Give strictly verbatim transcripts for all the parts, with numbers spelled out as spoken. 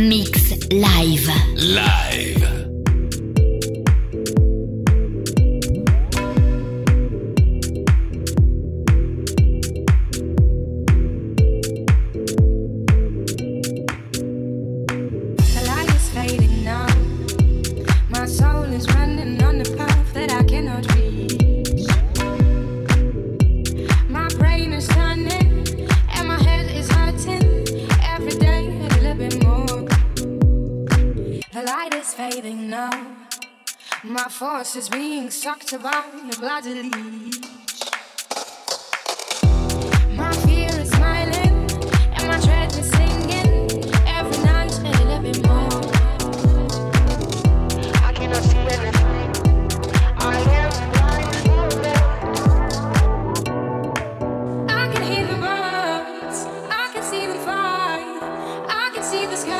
Mix live. Live. Is being sucked about the bloody leech. My fear is smiling, and my dread is singing every night a little bit more. I cannot see anything. I am blind woman. I can hear the birds. I can see them fly. I can see the sky.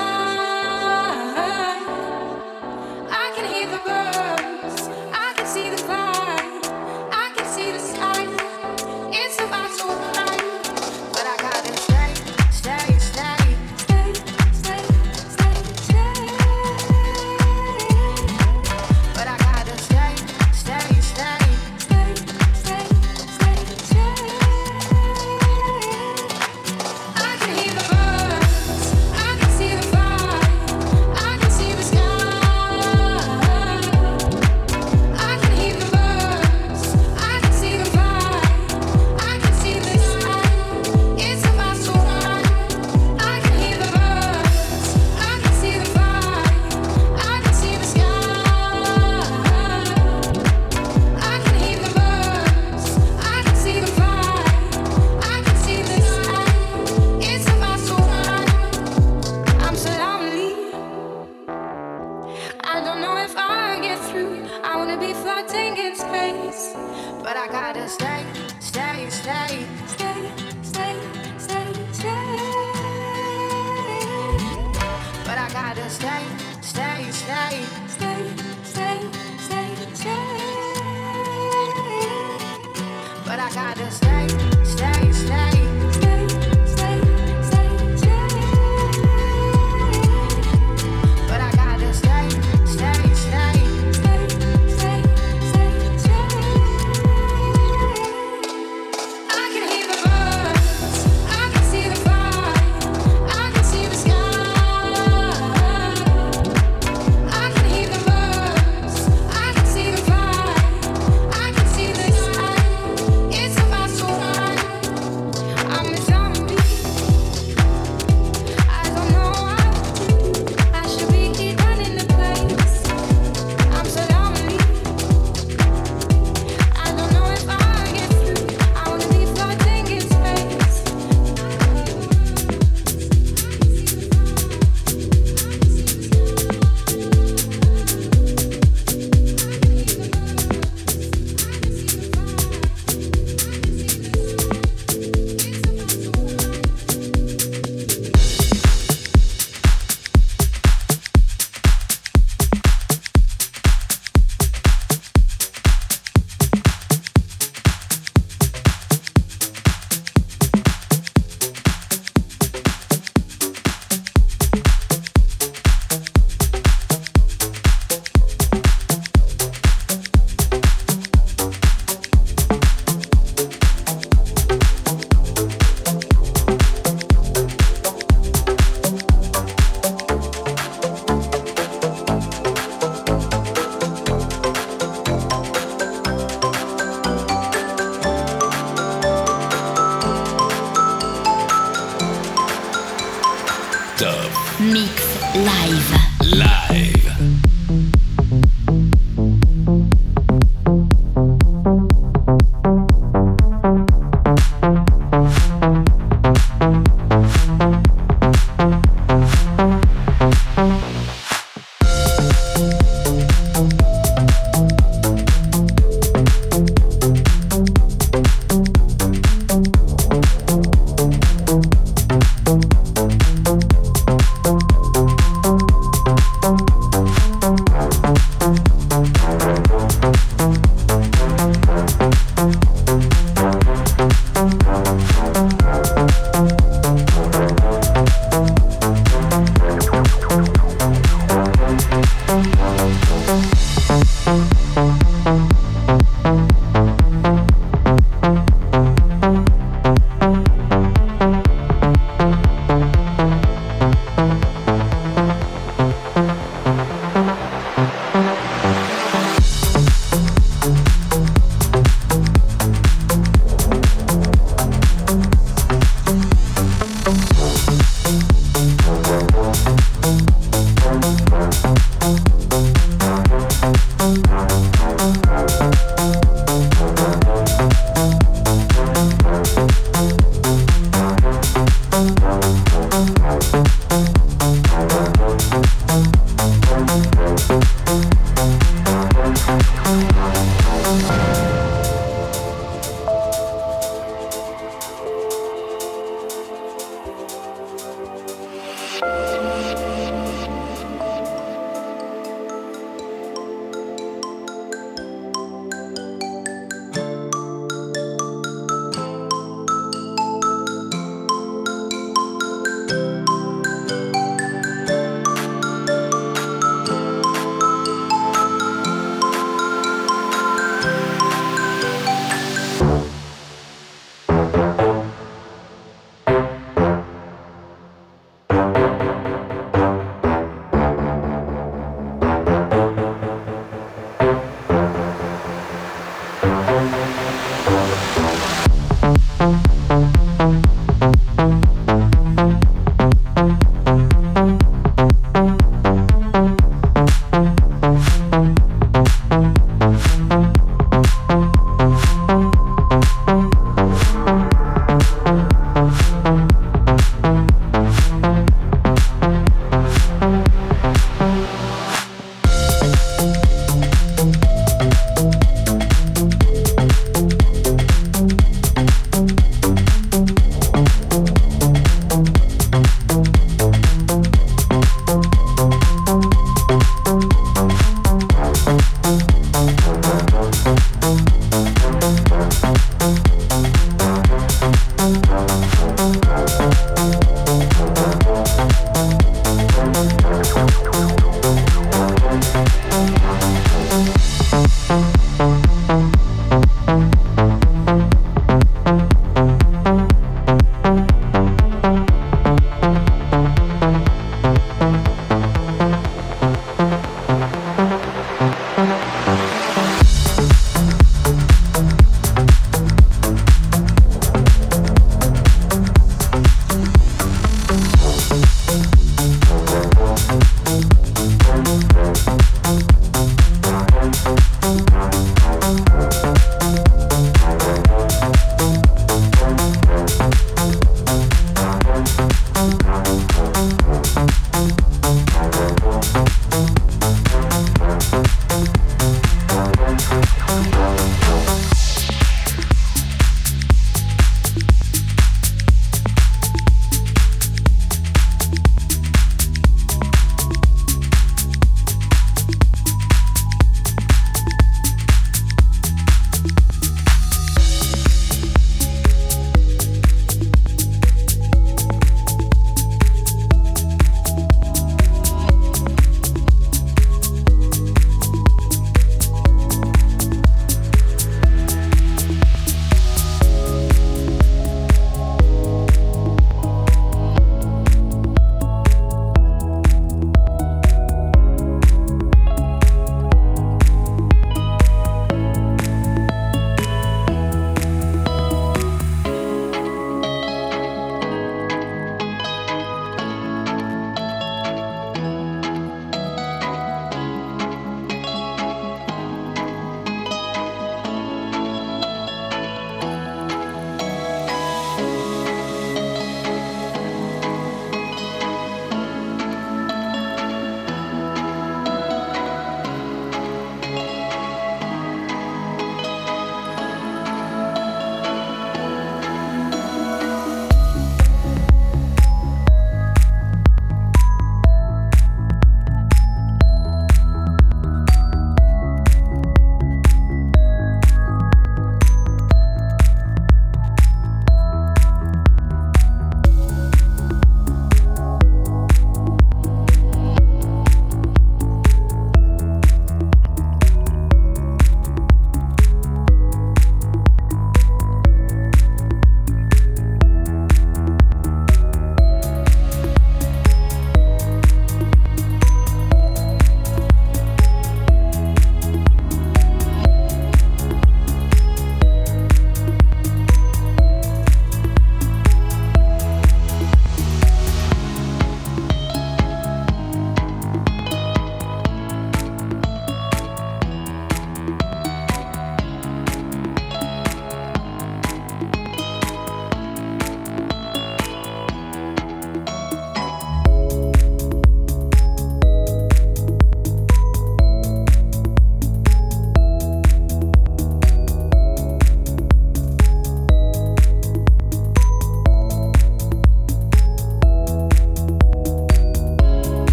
I can hear the birds. I can hear.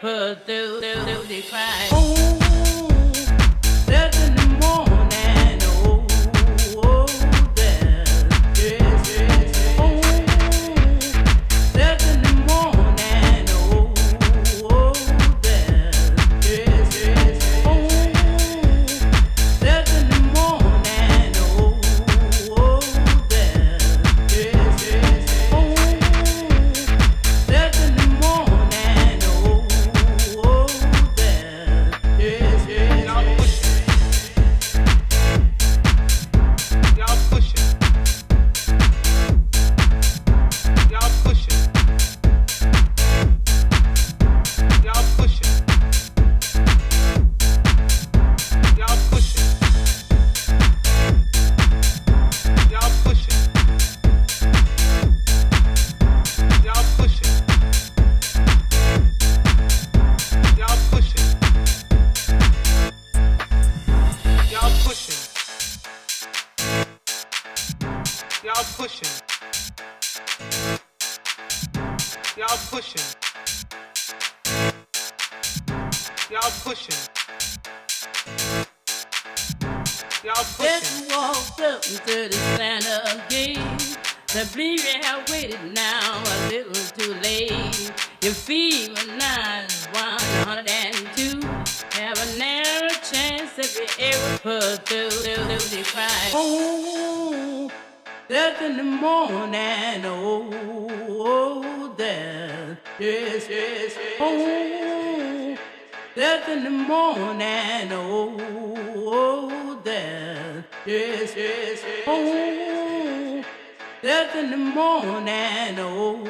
purple through, through, through the cracks. Oh, there's in the morning, oh, oh, there's, there's, there's, oh, there's in the morning, oh, oh, there's, there's, there's, oh, there's in the morning, oh, oh, there's, there's, there's, oh, there's in the morning, oh, oh, there's, there's, there's, y'all push it, y'all push it, y'all push it, y'all push it. Y'all push it. Y'all push it. Y'all push it. Y'all push it. Y'all push it. Y'all push it. Y'all push it. Y'all push it. Y'all push it. Let's walk up to the Santa gate. The bleed have waited now a little too late. Your feet were nine, one hundred and two. Have a narrow chance if you ever put through, through, through the cracks. Oh, there's in the morning, oh, oh, there's, yes, yes, yes, oh, there's in the morning, oh, oh, there's, yes, yes, yes, oh, there's in the morning, oh,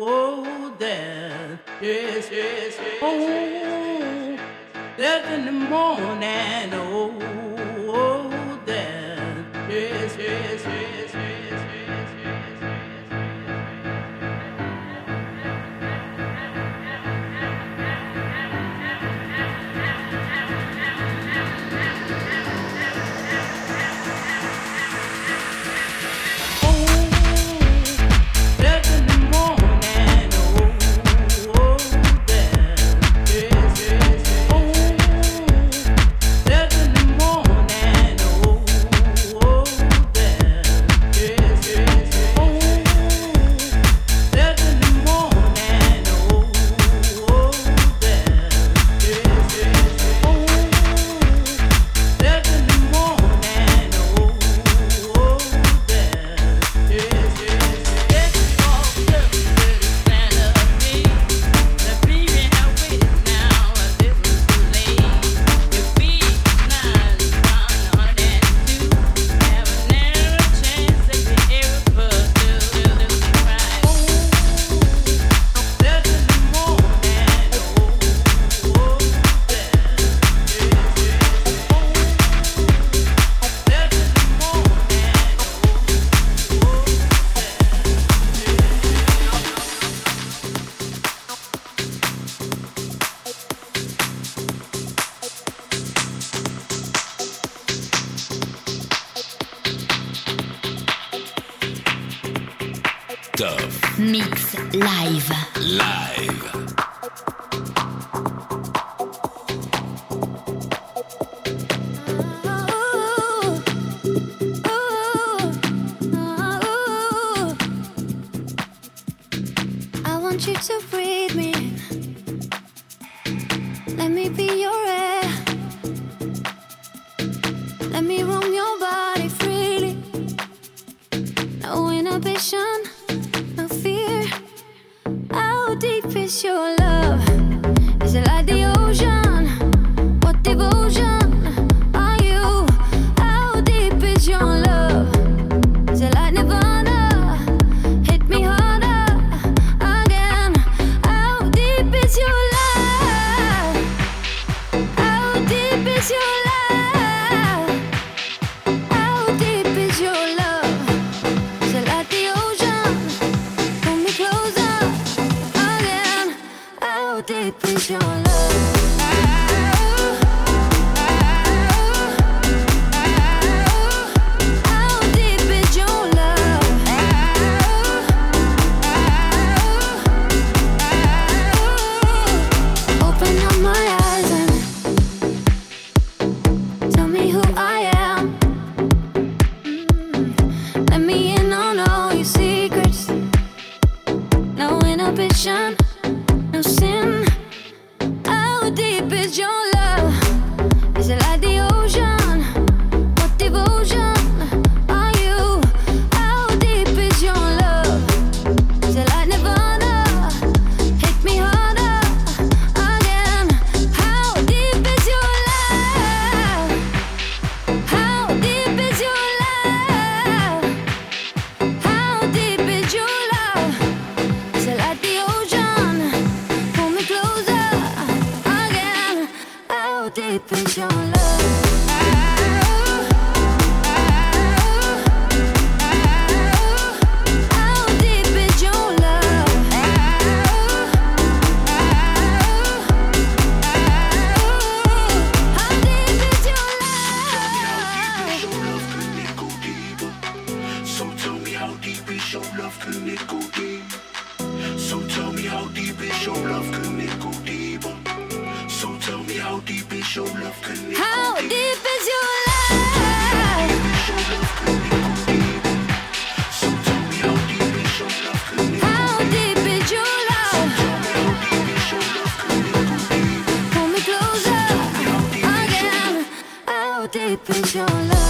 oh, there's, yes, yes, yes, oh, there's in the morning, oh, oh, there's, yes, yes, yes, yes, yes, yes, yes, yes. Dove Mix live. Live. I want you to breathe me. Let me be your air. Let me roam your body freely. No inhibition, no fear. How deep is your love? Is it like the ocean? What devotion are you? How deep is your love? Is it like Nirvana? Hit me harder again. How deep is your love? How deep is your love? How deep is your love? Is it like the ocean? Pull me closer again. How deep is your love? How deep is your love? melody. So tell me how deep is your love, can it go deeper? So tell me how deep is your love, can it go deeper? How deep is your love? So tell me how deep is your love, can it go deeper? How deep is your love? So tell me how deep is your love, can it go deeper? Pull me closer again. How deep is your love?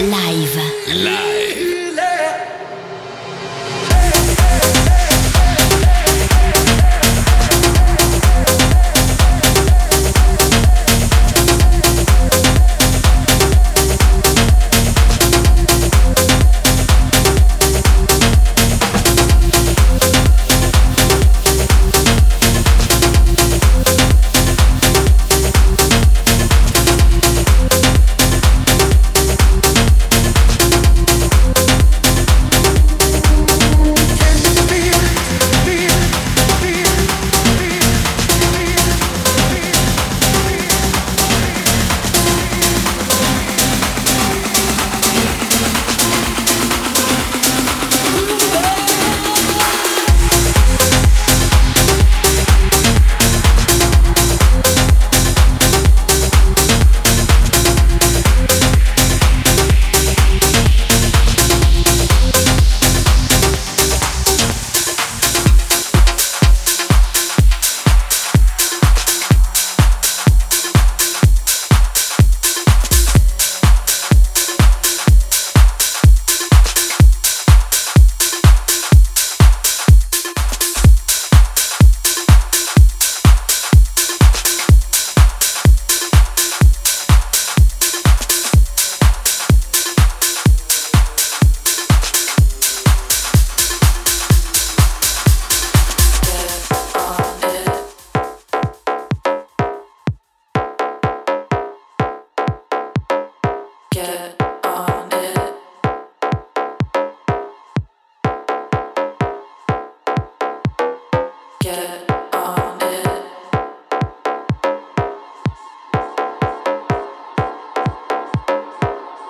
Live. Live.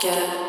Yeah.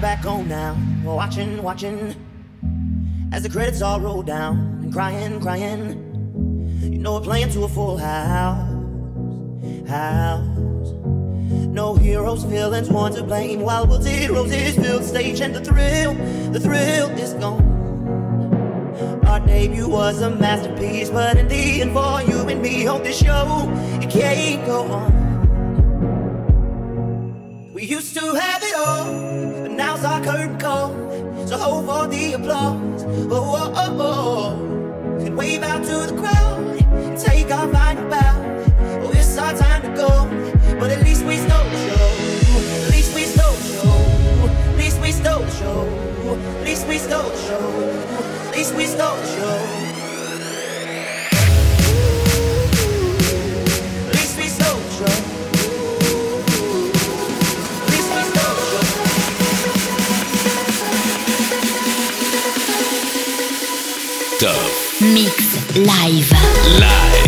drive back home now, watching, watching as the credits all roll down and crying, crying. You know we're playing to a full house, house. No heroes, villains, one to blame, while we'll zeroes is filled stage and the thrill, the thrill is gone. Our debut was a masterpiece, but in the end for you and me on this show, it can't go on. We used to have it all, but now's our curtain call. So hold for the applause, oh, oh, oh, oh. And wave out to the crowd, and take our final bow. Oh, it's our time to go, but at least we stole the show. At least we stole the show. At least we stole the show. At least we stole the show. At least we stole the show. Mix live. Live.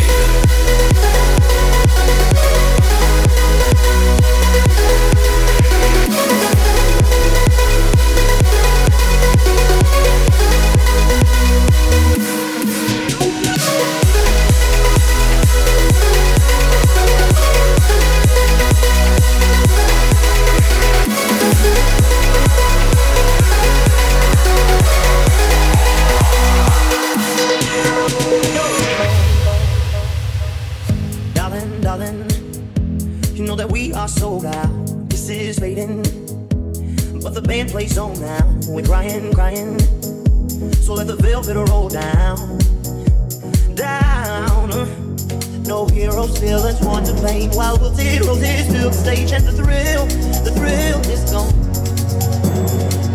Plays on now, we're crying, crying. So let the velvet roll down, down. No heroes, villains, one to blame, while we'll zero this build stage and the thrill, the thrill is gone.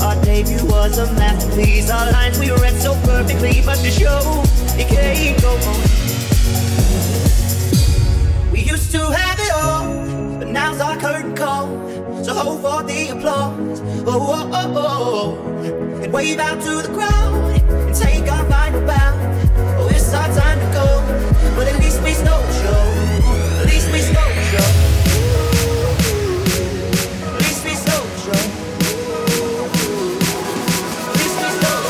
Our debut was a masterpiece, our lines we read so perfectly, but the show, it can't go on. We used to have it all, but now's our curtain call. So hold for the applause, oh, oh, oh, oh. And wave out to the crowd, and take our final bow. Oh, it's our time to go, but at least we stole the show. At least we stole the show. At least we stole the show. At least we stole the show.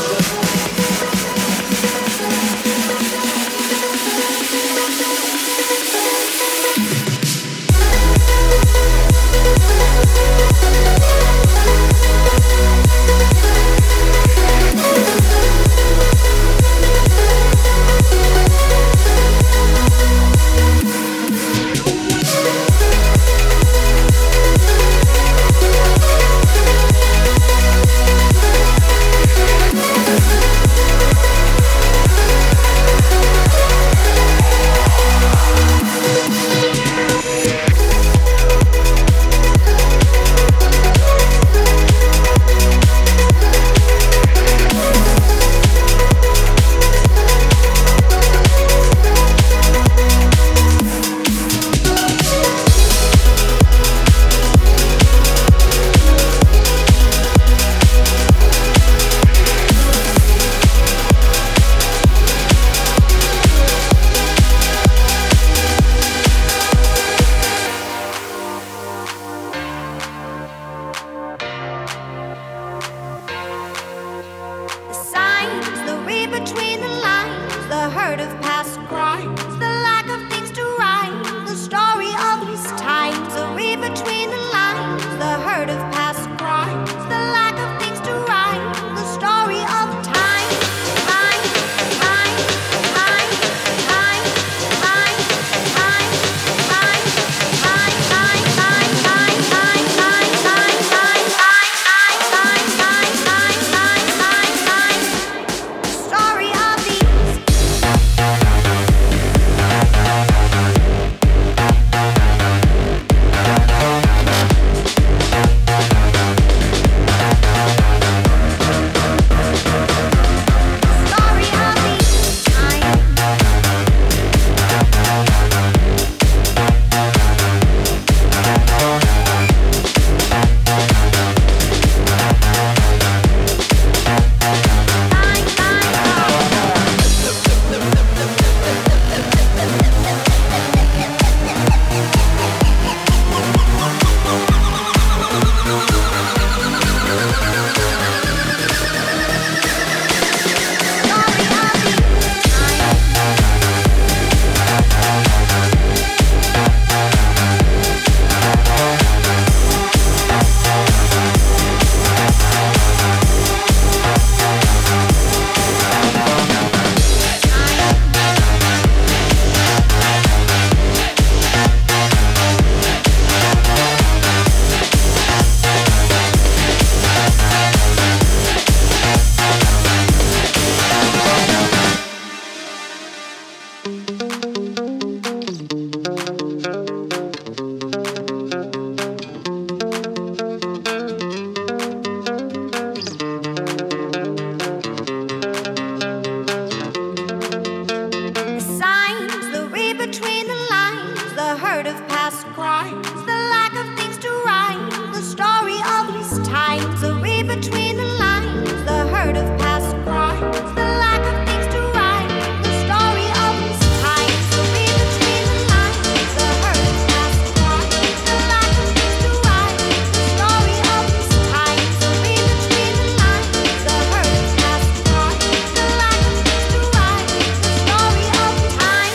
between the lines, the hurt of past crimes, the lack of things to rhyme, the story of these times. So read between the lines, the hurt of past crimes, the lack of things to rhyme, the story of these times. So read between the lines, the hurt of past crimes, the lack of things to rhyme, the story of these times. So read between the lines, the hurt of past crimes, the lack of things to rhyme, the story of these times.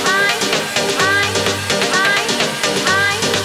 I, I, I, I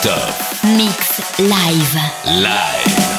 Selector Mix Live Live.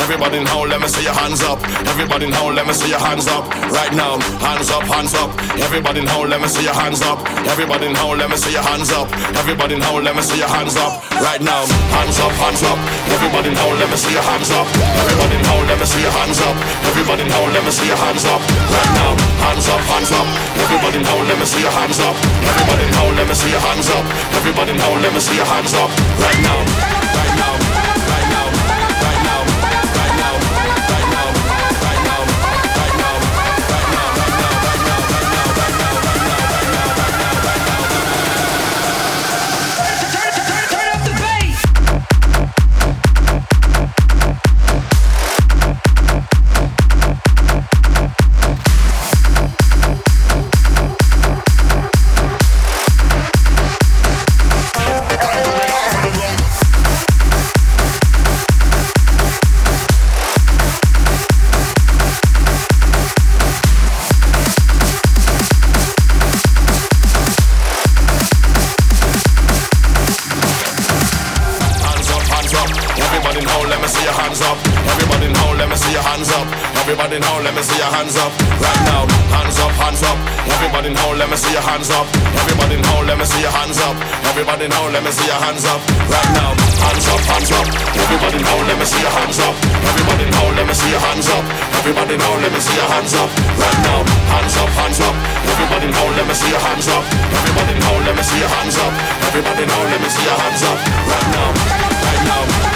Everybody in hole, let me see your hands up. Everybody in hole, let me see your hands up. Right now, hands up, hands up. Everybody in hole, let me see your hands up. Everybody in hole, let me see your hands up. Everybody in hole, let me see your hands up. Right now, hands up, hands up. Everybody in hole, let me see your hands up. Everybody in hole, let me see your hands up. Everybody in hole, let me see your hands up. Right now, hands up, hands up. Everybody in hole, let me see your hands up. Everybody in hole, let me see your hands up. Everybody in hole, let me see your hands up. Right now, right now. Everybody know, let me see your hands up. Everybody know, let me see your hands up. Right now, right now.